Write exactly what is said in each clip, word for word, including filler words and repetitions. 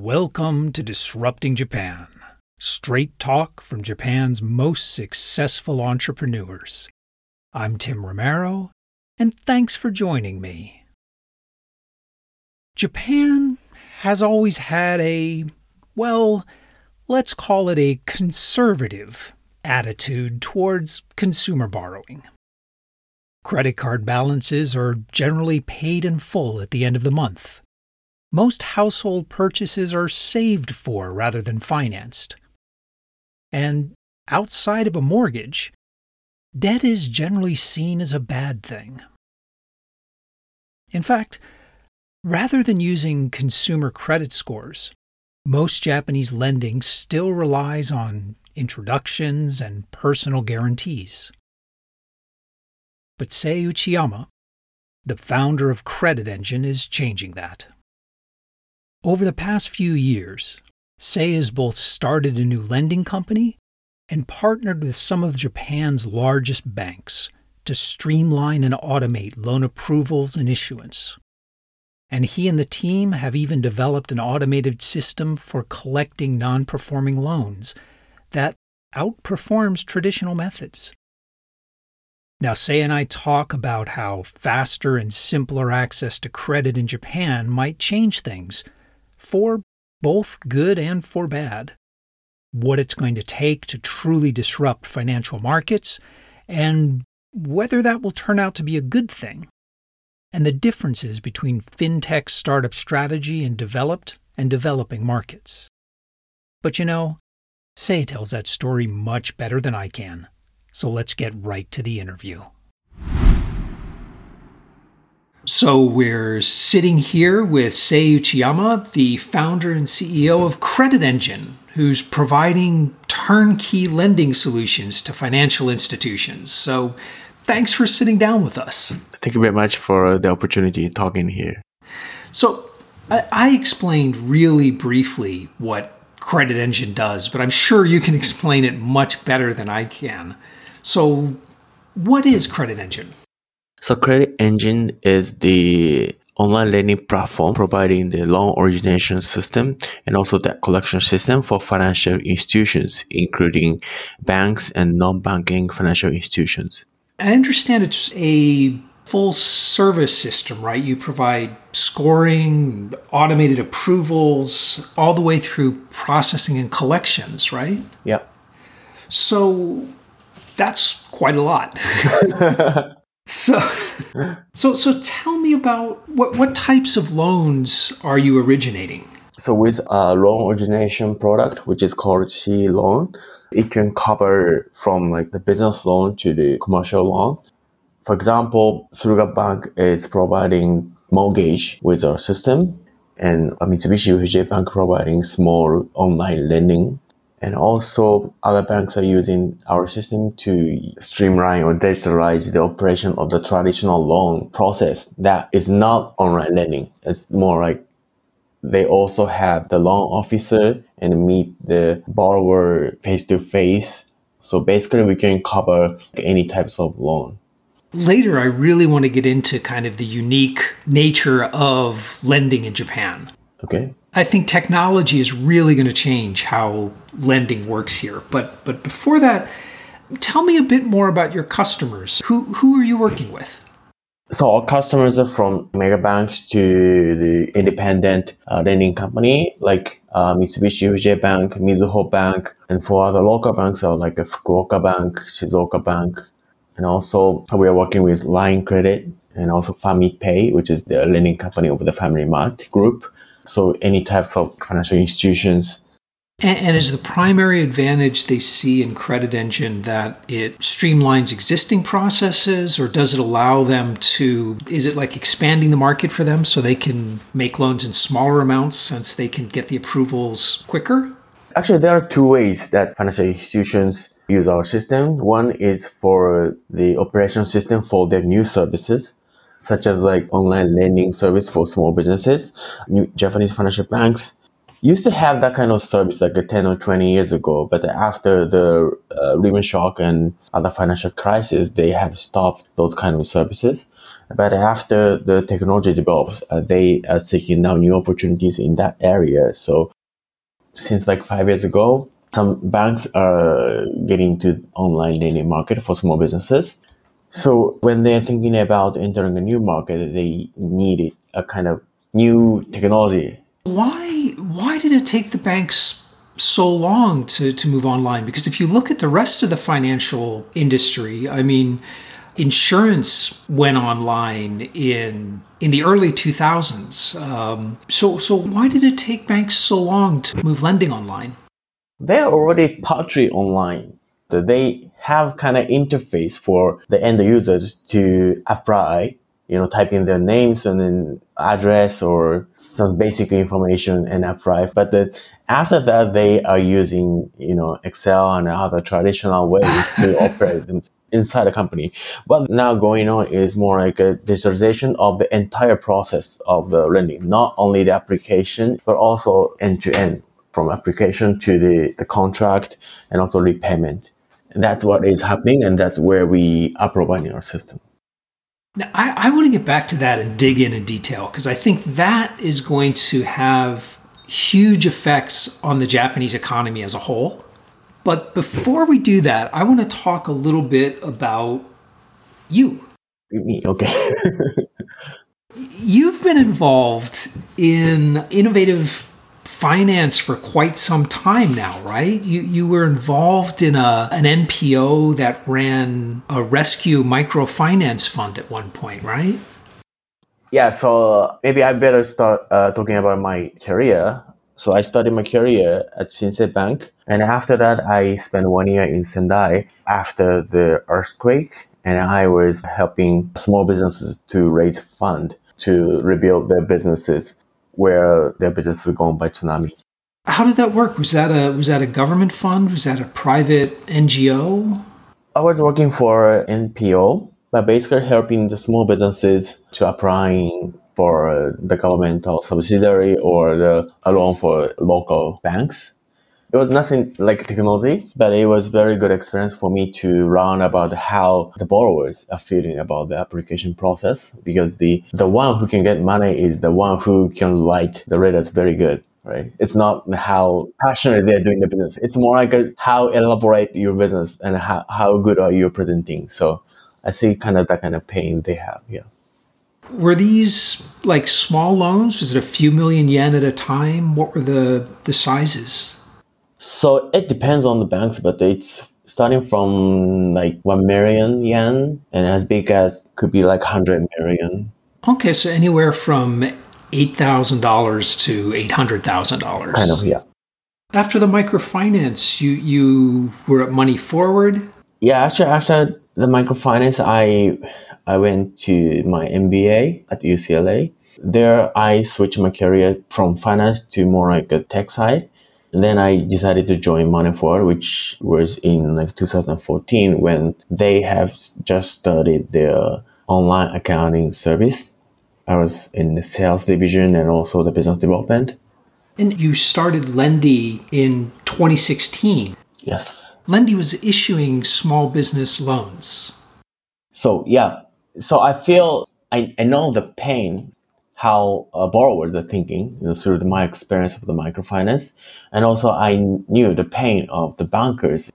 Welcome to Disrupting Japan, straight talk from Japan's most successful entrepreneurs. I'm Tim Romero, and thanks for joining me. Japan has always had a, well, let's call it a conservative attitude towards consumer borrowing. Credit card balances are generally paid in full at the end of the month. Most household purchases are saved for rather than financed. And outside of a mortgage, debt is generally seen as a bad thing. In fact, rather than using consumer credit scores, most Japanese lending still relies on introductions and personal guarantees. But Sei Uchiyama, the founder of Credit Engine, is changing that. Over the past few years, Sei has both started a new lending company and partnered with some of Japan's largest banks to streamline and automate loan approvals and issuance. And he and the team have even developed an automated system for collecting non-performing loans that outperforms traditional methods. Now, Sei and I talk about how faster and simpler access to credit in Japan might change things, for both good and for bad, what it's going to take to truly disrupt financial markets, and whether that will turn out to be a good thing, and the differences between fintech startup strategy in developed and developing markets. But you know, Sei tells that story much better than I can, so let's get right to the interview. So we're sitting here with Sei Uchiyama, the founder and C E O of Credit Engine, who's providing turnkey lending solutions to financial institutions. So thanks for sitting down with us. Thank you very much for the opportunity talking here. So I, I explained really briefly what Credit Engine does, but I'm sure you can explain it much better than I can. So what is Credit Engine? So Credit Engine is the online lending platform providing the loan origination system and also debt collection system for financial institutions, including banks and non-banking financial institutions. I understand it's a full-service system, right? You provide scoring, automated approvals, all the way through processing and collections, right? Yeah. So that's quite a lot. So, so, so tell me about what, what types of loans are you originating? So with a loan origination product, which is called Shi Loan, it can cover from like the business loan to the commercial loan. For example, Suruga Bank is providing mortgage with our system, and Mitsubishi U F J Bank providing small online lending. And also, other banks are using our system to streamline or digitalize the operation of the traditional loan process that is not online lending. It's more like they also have the loan officer and meet the borrower face-to-face. So basically, we can cover any types of loan. Later, I really want to get into kind of the unique nature of lending in Japan. Okay. I think technology is really going to change how lending works here. But but before that, tell me a bit more about your customers. Who who are you working with? So our customers are from mega banks to the independent uh, lending company like uh, Mitsubishi U F J Bank, Mizuho Bank, and for other local banks are like a Fukuoka Bank, Shizuoka Bank, and also we are working with LINE Credit and also Famipay, which is the lending company of the Family Mart group. So any types of financial institutions. And, and is the primary advantage they see in Credit Engine that it streamlines existing processes, or does it allow them to, is it like expanding the market for them so they can make loans in smaller amounts since they can get the approvals quicker? Actually, there are two ways that financial institutions use our system. One is for the operation system for their new services, such as like online lending service for small businesses. New Japanese financial banks used to have that kind of service like ten or twenty years ago, but after the uh, Lehman shock and other financial crisis, they have stopped those kind of services. But after the technology develops, uh, they are seeking now new opportunities in that area. So since like five years ago, some banks are getting to online lending market for small businesses. So when they're thinking about entering a new market, they need a kind of new technology. Why why did it take the banks so long to, to move online? Because if you look at the rest of the financial industry, I mean, insurance went online in in the early two thousands. Um, so so why did it take banks so long to move lending online? They're already partly online. They have kind of interface for the end users to apply, you know, type in their names and then address or some basic information and apply. But the, after that, they are using, you know, Excel and other traditional ways to operate them inside a company. What now going on is more like a digitalization of the entire process of the lending, not only the application, but also end-to-end, from application to the, the contract and also repayment. And that's what is happening, and that's where we are providing our system. Now, I, I want to get back to that and dig in in detail, because I think that is going to have huge effects on the Japanese economy as a whole. But before we do that, I want to talk a little bit about you. Me, okay. You've been involved in innovative finance for quite some time now, right? You you were involved in a an N P O that ran a rescue microfinance fund at one point, right? Yeah, so maybe I better start uh, talking about my career. So I started my career at Shinsei Bank, and after that, I spent one year in Sendai after the earthquake, and I was helping small businesses to raise funds to rebuild their businesses where their business is gone by tsunami. How did that work? Was that a was that a government fund? Was that a private N G O? I was working for N P O, but basically helping the small businesses to applying for the governmental subsidiary or the a loan for local banks. It was nothing like technology, but it was very good experience for me to learn about how the borrowers are feeling about the application process, because the, the one who can get money is the one who can write the letters very good, right? It's not how passionate they're doing the business. It's more like a, how elaborate your business and how, how good are you presenting. So I see kind of that kind of pain they have, yeah. Were these like small loans? Was it a few million yen at a time? What were the, the sizes? So it depends on the banks, but it's starting from like one million yen and as big as could be like one hundred million. Okay, so anywhere from eight thousand dollars to eight hundred thousand dollars. I know, yeah. After the microfinance, you, you were at Money Forward? Yeah, actually after the microfinance, I I went to my M B A at U C L A. There I switched my career from finance to more like a tech side. And then I decided to join Money Forward, which was in like two thousand fourteen when they have just started their online accounting service. I was in the sales division and also the business development. And you started Lendy in twenty sixteen. Yes. Lendy was issuing small business loans. So, yeah. So I feel, I, I know the pain, how uh, borrowers are thinking, you know, through the, my experience of the microfinance. And also I knew the pain of the bankers.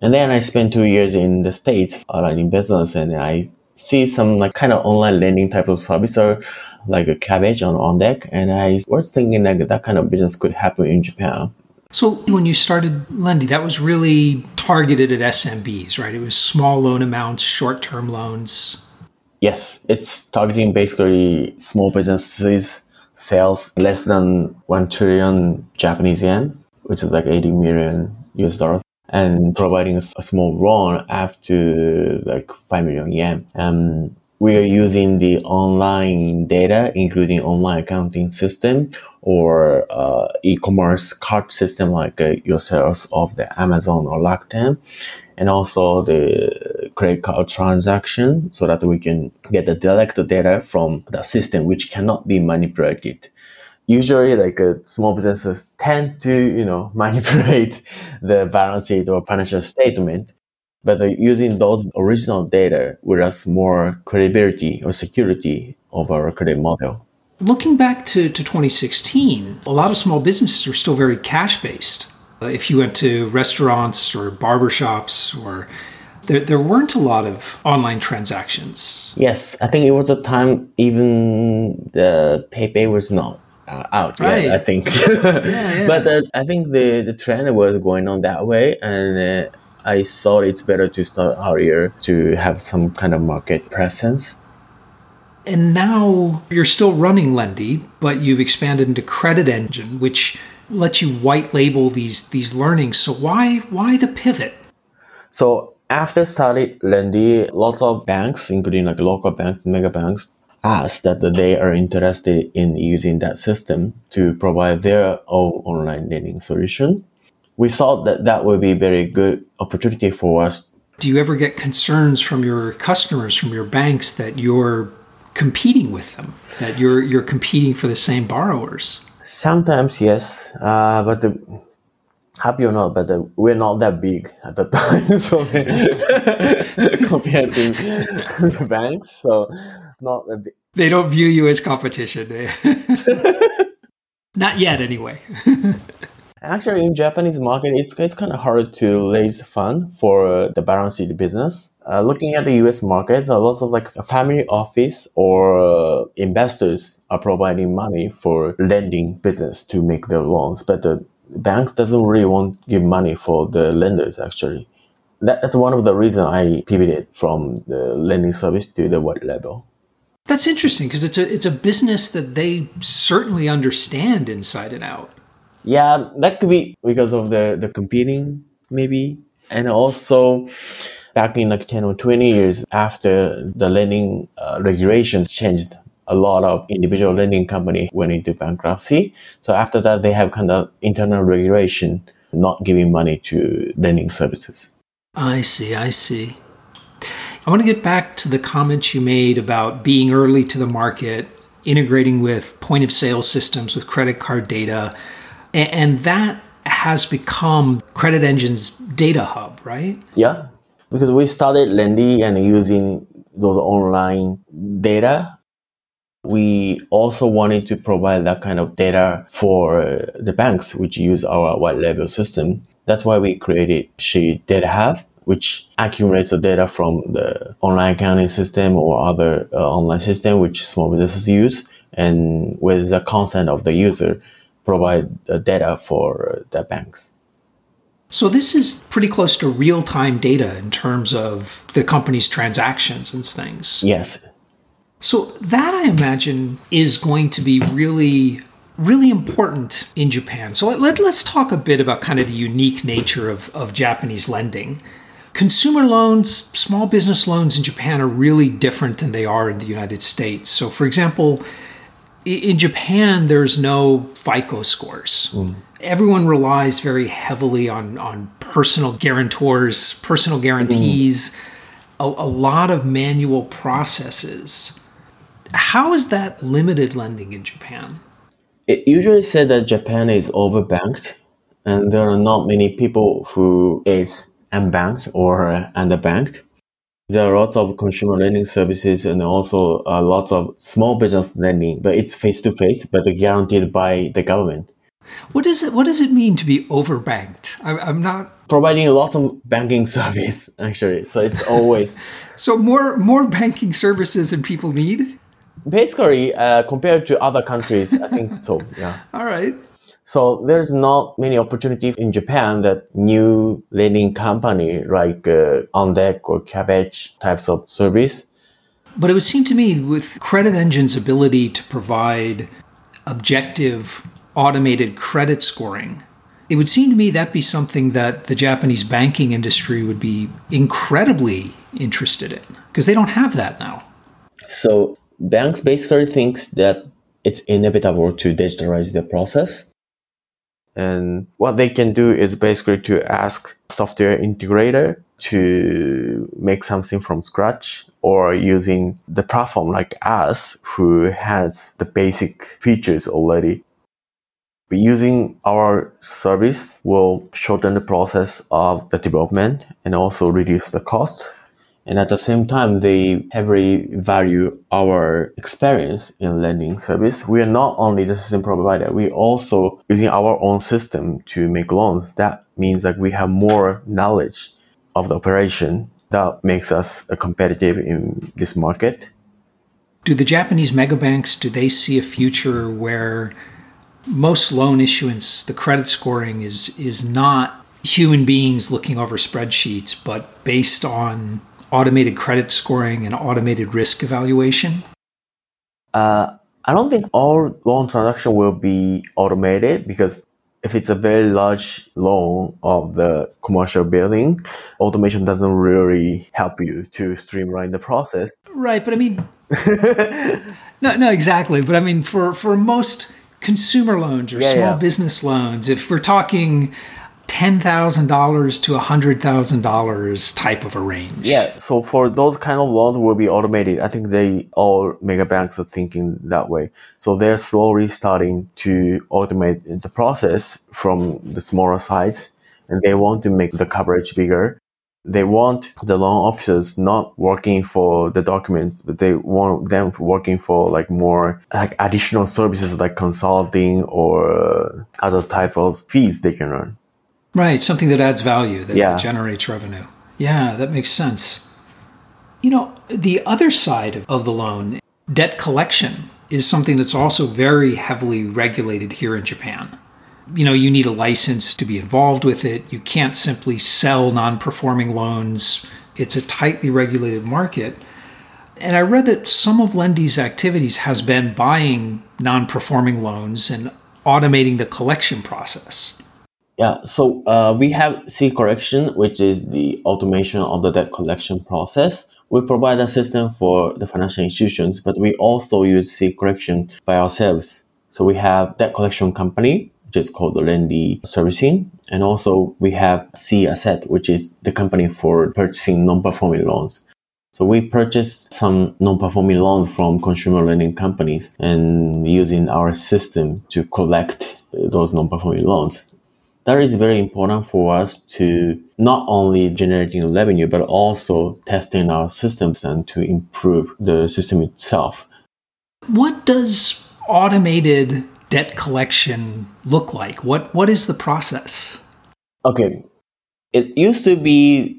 And then I spent two years in the States running business, and I see some like kind of online lending type of service or like a Cabbage on On Deck. And I was thinking like that kind of business could happen in Japan. So when you started Lendy, that was really targeted at S M Bs, right? It was small loan amounts, short-term loans. Yes, it's targeting basically small businesses, sales less than one trillion Japanese yen, which is like eighty million U S dollars, and providing a small loan up to like five million yen. Um, we are using the online data, including online accounting system or uh, e-commerce cart system like uh, your sales of the Amazon or Rakuten, and also the credit card transaction, so that we can get the direct data from the system, which cannot be manipulated. Usually, like uh, small businesses tend to, you know, manipulate the balance sheet or financial statement. But uh, using those original data with us more credibility or security of our credit model. Looking back to, to twenty sixteen, a lot of small businesses were still very cash-based. Uh, if you went to restaurants or barbershops, or there, there weren't a lot of online transactions. Yes, I think it was a time even the PayPay was not uh, out right. yet, I think. yeah, yeah. But uh, I think the, the trend was going on that way, and uh, I thought it's better to start earlier to have some kind of market presence. And now you're still running Lendy, but you've expanded into Credit Engine, which lets you white label these these learnings. So why why the pivot? So after started Lendy, lots of banks, including like local banks, mega banks, asked that they are interested in using that system to provide their own online lending solution. We thought that that would be a very good opportunity for us. Do you ever get concerns from your customers, from your banks, that you're competing with them, that you're you're competing for the same borrowers? Sometimes, yes. Uh, but the, happy or not, but the, we're not that big at the time, so compared to the banks, so not that big. They don't view you as competition. Not yet, anyway. Actually, in Japanese market, it's it's kind of hard to raise fund for uh, the balance sheet business. Uh, looking at the U S market, a lot of like family office or uh, investors are providing money for lending business to make their loans, but the banks doesn't really want to give money for the lenders. Actually, that, that's one of the reasons I pivoted from the lending service to the white label. That's interesting because it's a it's a business that they certainly understand inside and out. Yeah, that could be because of the, the competing, maybe. And also, back in like ten or twenty years after the lending uh, regulations changed, a lot of individual lending company went into bankruptcy. So after that, they have kind of internal regulation, not giving money to lending services. I see, I see. I want to get back to the comments you made about being early to the market, integrating with point-of-sale systems, with credit card data. And that has become Credit Engine's data hub, right? Yeah, because we started Lendy and using those online data. We also wanted to provide that kind of data for the banks, which use our white label system. That's why we created Sei Data Hub, which accumulates the data from the online accounting system or other uh, online system which small businesses use, and with the consent of the user, provide the data for the banks. So this is pretty close to real-time data in terms of the company's transactions and things. Yes. So that, I imagine, is going to be really, really important in Japan. So let, let's talk a bit about kind of the unique nature of, of Japanese lending. Consumer loans, small business loans in Japan are really different than they are in the United States. So, for example, in Japan, there's no FICO scores. Mm. Everyone relies very heavily on, on personal guarantors, personal guarantees, mm. a, a lot of manual processes. How is that limited lending in Japan? It usually said that Japan is overbanked, and there are not many people who is unbanked or underbanked. There are lots of consumer lending services and also a lot of small business lending, but it's face-to-face, but guaranteed by the government. What is it? What does it mean to be overbanked? I, I'm not... Providing a lot of banking service, actually. So it's always... So more more banking services than people need? Basically, uh, compared to other countries, I think so, yeah. All right. So there's not many opportunities in Japan that new lending company like uh, On Deck or Cabbage types of service. But it would seem to me with Credit Engine's ability to provide objective automated credit scoring, it would seem to me that'd be something that the Japanese banking industry would be incredibly interested in because they don't have that now. So banks basically thinks that it's inevitable to digitalize the process. And what they can do is basically to ask software integrator to make something from scratch or using the platform like us who has the basic features already. Using our service will shorten the process of the development and also reduce the costs. And at the same time, they heavily value our experience in lending service. We are not only the system provider, we also using our own system to make loans. That means that we have more knowledge of the operation that makes us competitive in this market. Do the Japanese megabanks, do they see a future where most loan issuance, the credit scoring is is not human beings looking over spreadsheets, but based on automated credit scoring and automated risk evaluation? Uh, I don't think all loan transactions will be automated, because if it's a very large loan of the commercial building, automation doesn't really help you to streamline the process. Right, but I mean... no, no, exactly. But I mean, for, for most... consumer loans or yeah, small yeah. business loans, if we're talking ten thousand dollars to one hundred thousand dollars type of a range. Yeah, so for those kind of loans will be automated. I think they all mega banks are thinking that way. So they're slowly starting to automate the process from the smaller size, and they want to make the coverage bigger. They want the loan officers not working for the documents, but they want them working for like more like additional services like consulting or other type of fees they can earn. Right, something that adds value, that, yeah. that generates revenue. Yeah, that makes sense. You know, the other side of, of the loan, debt collection, is something that's also very heavily regulated here in Japan. You know, you need a license to be involved with it. You can't simply sell non-performing loans. It's a tightly regulated market. And I read that some of Lendy's activities has been buying non-performing loans and automating the collection process. Yeah, so uh, we have C Collection, which is the automation of the debt collection process. We provide a system for the financial institutions, but we also use C Collection by ourselves. So we have debt collection company, which is called the Lendy Servicing. And also we have C Asset, which is the company for purchasing non-performing loans. So we purchase some non-performing loans from consumer lending companies and using our system to collect those non-performing loans. That is very important for us to not only generating revenue, but also testing our systems and to improve the system itself. What does automated debt collection look like? What What is the process? Okay. It used to be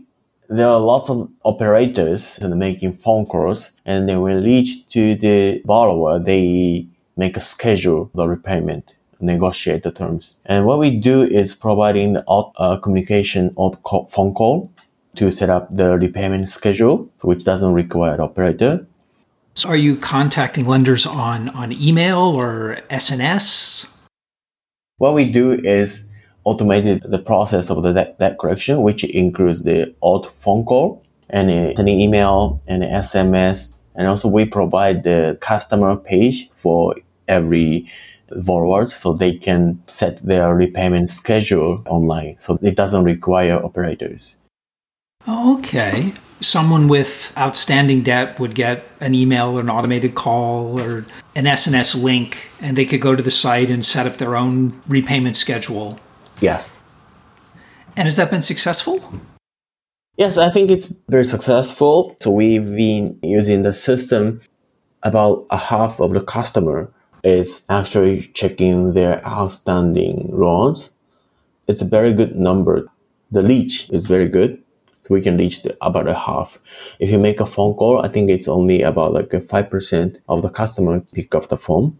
there are lots of operators and making phone calls, and then when reach to the borrower, they make a schedule the repayment, negotiate the terms. And what we do is providing the out, uh, communication out call, phone call to set up the repayment schedule, which doesn't require an operator. So are you contacting lenders on, on email or S N S? What we do is automated the process of the debt, debt collection, which includes the auto phone call and sending email and S M S. And also we provide the customer page for every borrower so they can set their repayment schedule online. So it doesn't require operators. Oh, okay. Someone with outstanding debt would get an email or an automated call or an S N S link, and they could go to the site and set up their own repayment schedule. Yes. And has that been successful? Yes, I think it's very successful. So we've been using the system. About a half of the customer is actually checking their outstanding loans. It's a very good number. The reach is very good. We can reach the, about a half. If you make a phone call, I think it's only about like a five percent of the customer pick up the phone.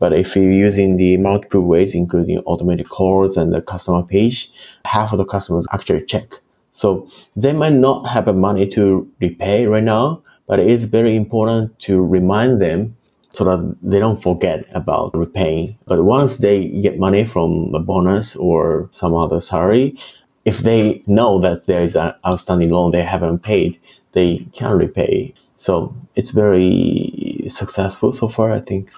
But if you're using the multiple ways, including automated calls and the customer page, half of the customers actually check. So they might not have the money to repay right now, but it is very important to remind them so that they don't forget about repaying. But once they get money from a bonus or some other salary, if they know that there is an outstanding loan they haven't paid, they can repay. So it's very successful so far, I think.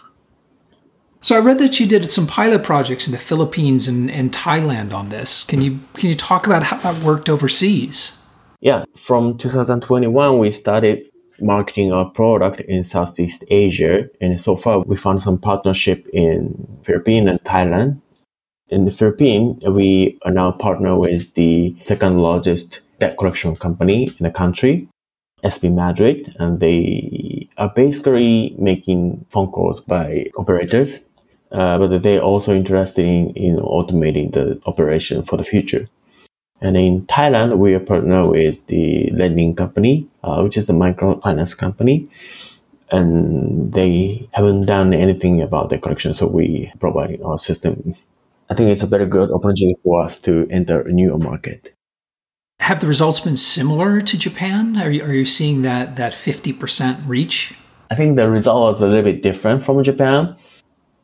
So I read that you did some pilot projects in the Philippines and, and Thailand on this. Can you can you talk about how that worked overseas? Yeah, from two thousand twenty-one, we started marketing our product in Southeast Asia. And so far, we found some partnership in Philippines and Thailand. In the Philippines, we are now partnered with the second largest debt collection company in the country, S P Madrid, and they are basically making phone calls by operators, uh, but they're also interested in, in automating the operation for the future. And in Thailand, we are partnered with the lending company, uh, which is the microfinance company, and they haven't done anything about the collection, so we provide our system. I think it's a very good opportunity for us to enter a new market. Have the results been similar to Japan? Are you, are you seeing that, that fifty percent reach? I think the result is a little bit different from Japan.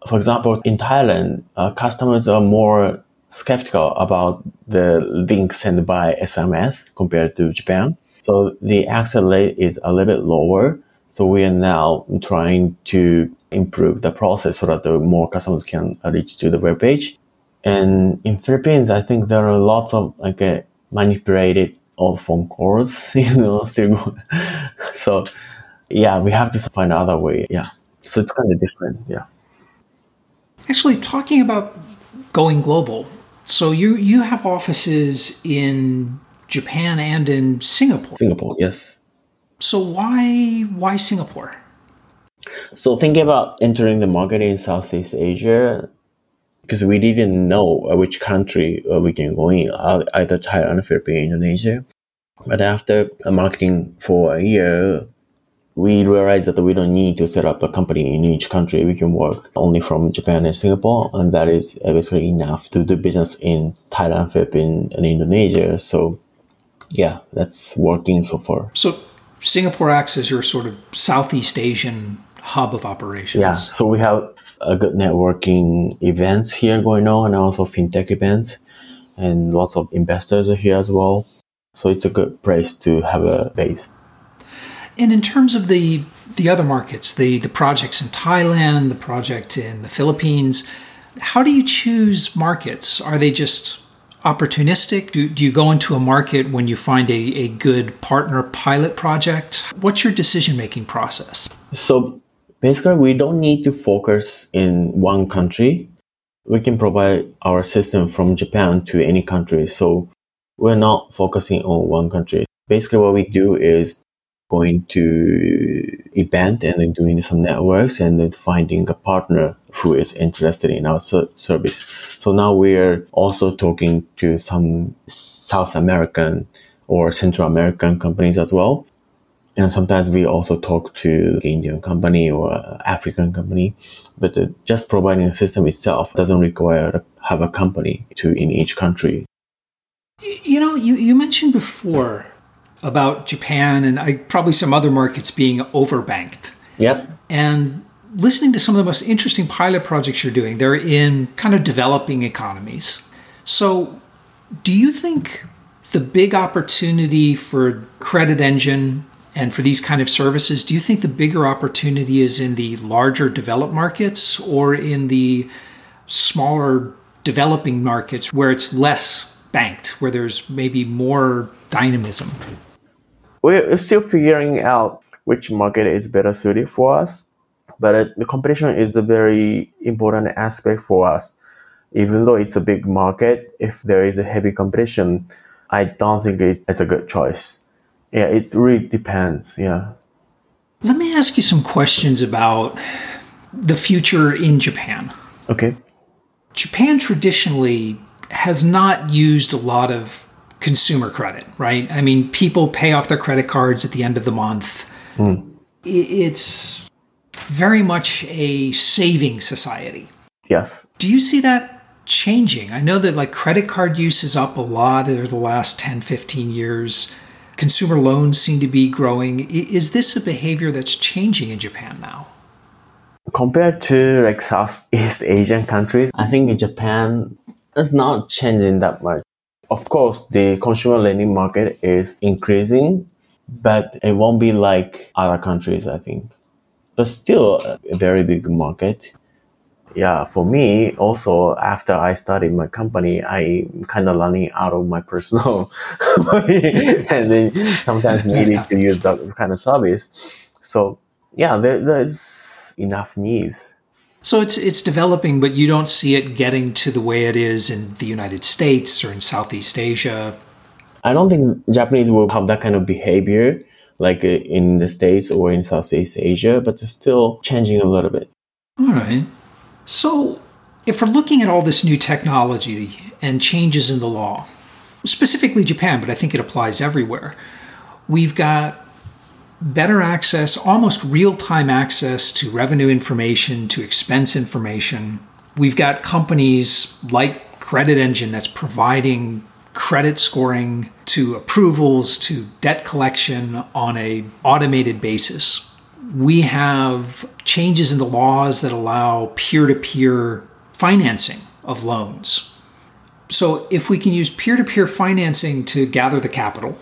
For example, in Thailand, uh, customers are more skeptical about the link sent by S M S compared to Japan. So the access rate is a little bit lower. So we are now trying to improve the process so that the more customers can reach to the webpage. And in Philippines, I think there are lots of like uh, manipulated old phone calls, you know, still. So yeah, we have to find another way. Yeah. So it's kind of different. Yeah. Actually, talking about going global. So you, you have offices in Japan and in Singapore. Singapore, yes. So why why Singapore? So thinking about entering the market in Southeast Asia, because we didn't know which country we can go in, either Thailand, Philippines, Indonesia. But after marketing for a year, we realized that we don't need to set up a company in each country. We can work only from Japan and Singapore, and that is basically enough to do business in Thailand, Philippines, and Indonesia. So yeah, that's working so far. So Singapore acts as your sort of Southeast Asian hub of operations. Yeah, so we have a good networking events here going on, and also fintech events, and lots of investors are here as well. So it's a good place to have a base. And in terms of the the other markets, the, the projects in Thailand, the project in the Philippines, how do you choose markets? Are they just opportunistic? Do, do you go into a market when you find a, a good partner pilot project? What's your decision-making process? So basically, we don't need to focus in one country. We can provide our system from Japan to any country. So we're not focusing on one country. Basically, what we do is going to event and then doing some networks and then finding a partner who is interested in our ser- service. So now we're also talking to some South American or Central American companies as well. And sometimes we also talk to Indian company or African company, but just providing a system itself doesn't require to have a company to in each country. You know, you, you mentioned before about Japan and I, probably some other markets being overbanked. Yep. And listening to some of the most interesting pilot projects you're doing, they're in kind of developing economies. So do you think the big opportunity for Credit Engine and for these kind of services, do you think the bigger opportunity is in the larger developed markets or in the smaller developing markets where it's less banked, where there's maybe more dynamism? We're still figuring out which market is better suited for us, but the competition is a very important aspect for us. Even though it's a big market, if there is a heavy competition, I don't think it's a good choice. Yeah, it really depends, yeah. Let me ask you some questions about the future in Japan. Okay. Japan traditionally has not used a lot of consumer credit, right? I mean, people pay off their credit cards at the end of the month. Mm. It's very much a saving society. Yes. Do you see that changing? I know that like credit card use is up a lot over the last ten, fifteen years. Consumer loans seem to be growing. Is this a behavior that's changing in Japan now? Compared to like Southeast Asian countries, I think in Japan, it's not changing that much. Of course, the consumer lending market is increasing, but it won't be like other countries, I think. But still a very big market. Yeah, for me, also, after I started my company, I'm kind of running out of my personal money and then sometimes needed to use that kind of service. So, yeah, there, there's enough needs. So it's it's developing, but you don't see it getting to the way it is in the United States or in Southeast Asia. I don't think Japanese will have that kind of behavior like in the States or in Southeast Asia, but it's still changing a little bit. All right. So if we're looking at all this new technology and changes in the law, specifically Japan, but I think it applies everywhere, we've got better access, almost real-time access to revenue information, to expense information. We've got companies like Credit Engine that's providing credit scoring to approvals, to debt collection on an automated basis. We have changes in the laws that allow peer-to-peer financing of loans. So if we can use peer-to-peer financing to gather the capital,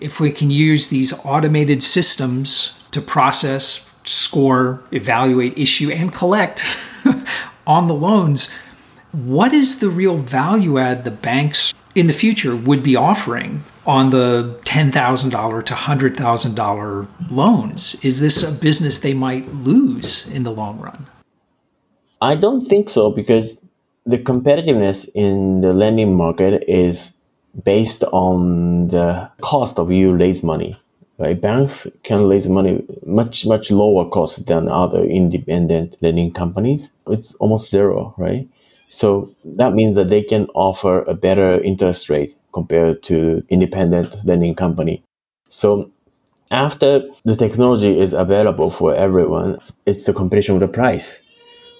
if we can use these automated systems to process, score, evaluate, issue, and collect on the loans, what is the real value add the banks in the future would be offering on the ten thousand dollars to one hundred thousand dollars loans? Is this a business they might lose in the long run? I don't think so, because the competitiveness in the lending market is based on the cost of you raise money, right? Banks can raise money much, much lower cost than other independent lending companies. It's almost zero, right? So that means that they can offer a better interest rate compared to independent lending company. So after the technology is available for everyone, it's the competition with the price.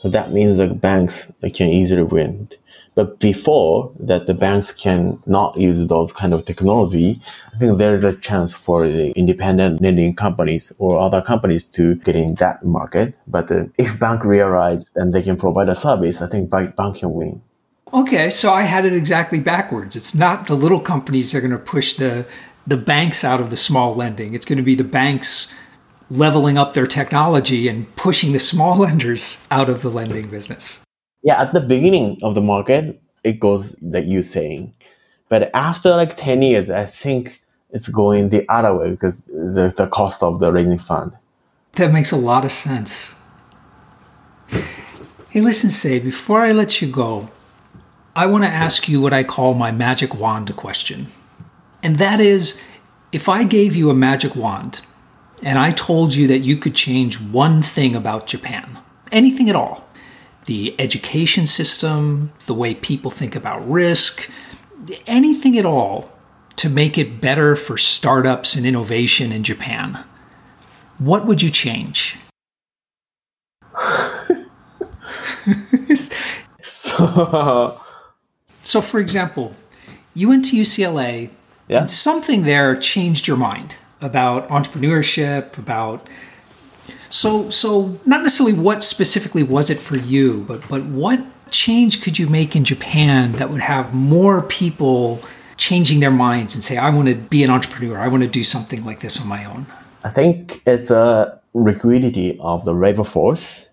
That means the banks can easily win. But before that, the banks can not use those kind of technology. I think there is a chance for the independent lending companies or other companies to get in that market. But uh, if bank realize and they can provide a service, I think bank can win. Okay, so I had it exactly backwards. It's not the little companies that are going to push the the banks out of the small lending. It's going to be the banks leveling up their technology and pushing the small lenders out of the lending business. Yeah, at the beginning of the market, it goes like you saying. But after like ten years, I think it's going the other way because the, the cost of the raising fund. That makes a lot of sense. Hey, listen, Sei, before I let you go, I want to ask you what I call my magic wand question. And that is, if I gave you a magic wand, and I told you that you could change one thing about Japan, anything at all, the education system, the way people think about risk, anything at all to make it better for startups and innovation in Japan, what would you change? so, so, for example, you went to U C L A, yeah, and something there changed your mind about entrepreneurship, about... So so not necessarily what specifically was it for you, but, but what change could you make in Japan that would have more people changing their minds and say, I want to be an entrepreneur, I want to do something like this on my own? I think it's a liquidity of the labor force.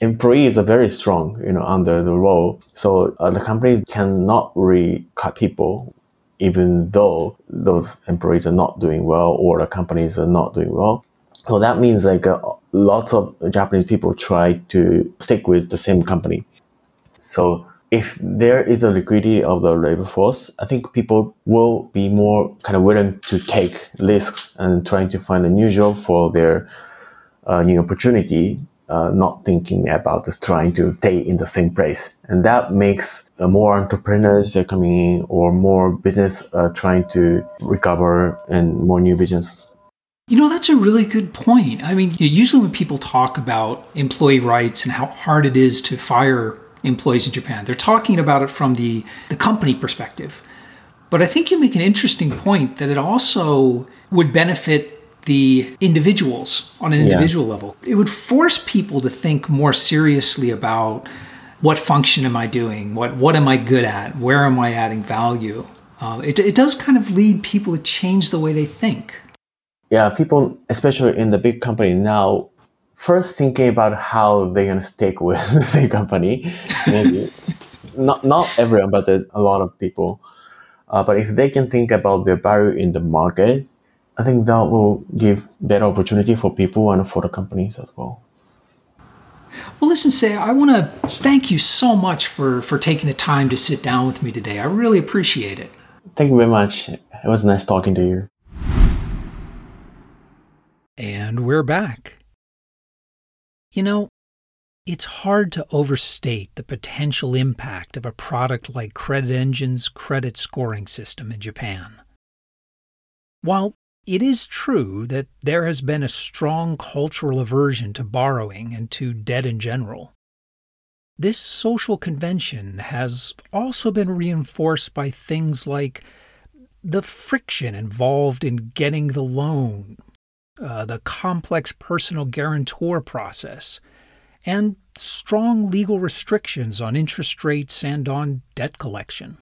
Employees are very strong, you know, under the law. So uh, the companies cannot really cut people, even though those employees are not doing well or the companies are not doing well. So that means like uh, lots of Japanese people try to stick with the same company. So if there is a liquidity of the labor force, I think people will be more kind of willing to take risks and trying to find a new job for their uh, new opportunity, uh, not thinking about this, trying to stay in the same place. And that makes uh, more entrepreneurs uh, coming in or more business uh, trying to recover and more new business. You know, that's a really good point. I mean, usually when people talk about employee rights and how hard it is to fire employees in Japan, they're talking about it from the, the company perspective. But I think you make an interesting point that it also would benefit the individuals on an individual yeah. level. It would force people to think more seriously about what function am I doing? What what am I good at? Where am I adding value? Uh, it, it does kind of lead people to change the way they think. Yeah, people, especially in the big company now, first thinking about how they're going to stick with the same company. Maybe not not everyone, but there's a lot of people. Uh, but if they can think about their value in the market, I think that will give better opportunity for people and for the companies as well. Well, listen, Sei, I want to thank you so much for, for taking the time to sit down with me today. I really appreciate it. Thank you very much. It was nice talking to you. And we're back. You know, it's hard to overstate the potential impact of a product like Credit Engine's credit scoring system in Japan. While it is true that there has been a strong cultural aversion to borrowing and to debt in general, this social convention has also been reinforced by things like the friction involved in getting the loan, uh, the complex personal guarantor process, and strong legal restrictions on interest rates and on debt collection.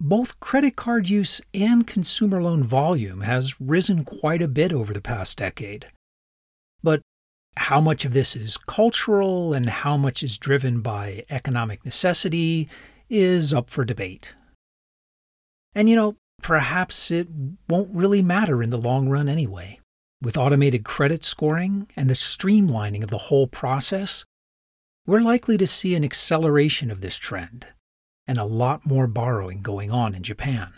Both credit card use and consumer loan volume has risen quite a bit over the past decade. But how much of this is cultural and how much is driven by economic necessity is up for debate. And you know, perhaps it won't really matter in the long run anyway. With automated credit scoring and the streamlining of the whole process, we're likely to see an acceleration of this trend and a lot more borrowing going on in Japan.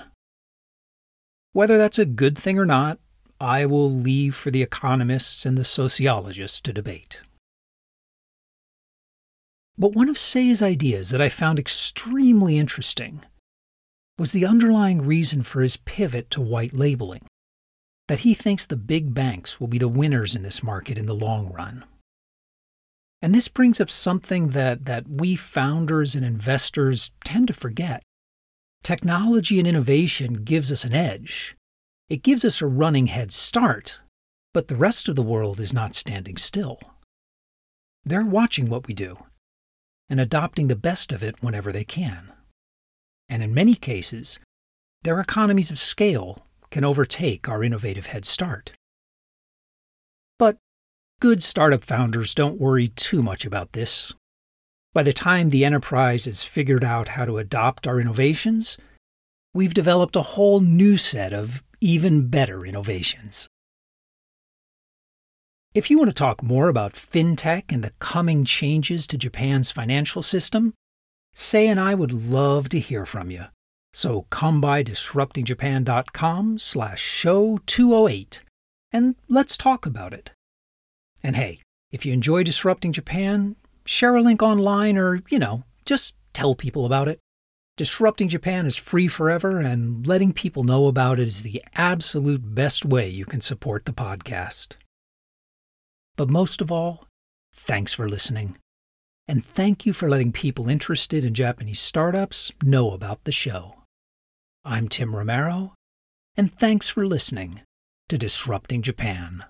Whether that's a good thing or not, I will leave for the economists and the sociologists to debate. But one of Sei's ideas that I found extremely interesting was the underlying reason for his pivot to white labeling, that he thinks the big banks will be the winners in this market in the long run. And this brings up something that, that we founders and investors tend to forget. Technology and innovation gives us an edge. It gives us a running head start, but the rest of the world is not standing still. They're watching what we do and adopting the best of it whenever they can. And in many cases, their economies of scale can overtake our innovative head start. But good startup founders don't worry too much about this. By the time the enterprise has figured out how to adopt our innovations, we've developed a whole new set of even better innovations. If you want to talk more about fintech and the coming changes to Japan's financial system, Sei and I would love to hear from you. So come by disruptingjapan.com slash show 208 and let's talk about it. And hey, if you enjoy Disrupting Japan, share a link online or, you know, just tell people about it. Disrupting Japan is free forever, and letting people know about it is the absolute best way you can support the podcast. But most of all, thanks for listening. And thank you for letting people interested in Japanese startups know about the show. I'm Tim Romero, and thanks for listening to Disrupting Japan.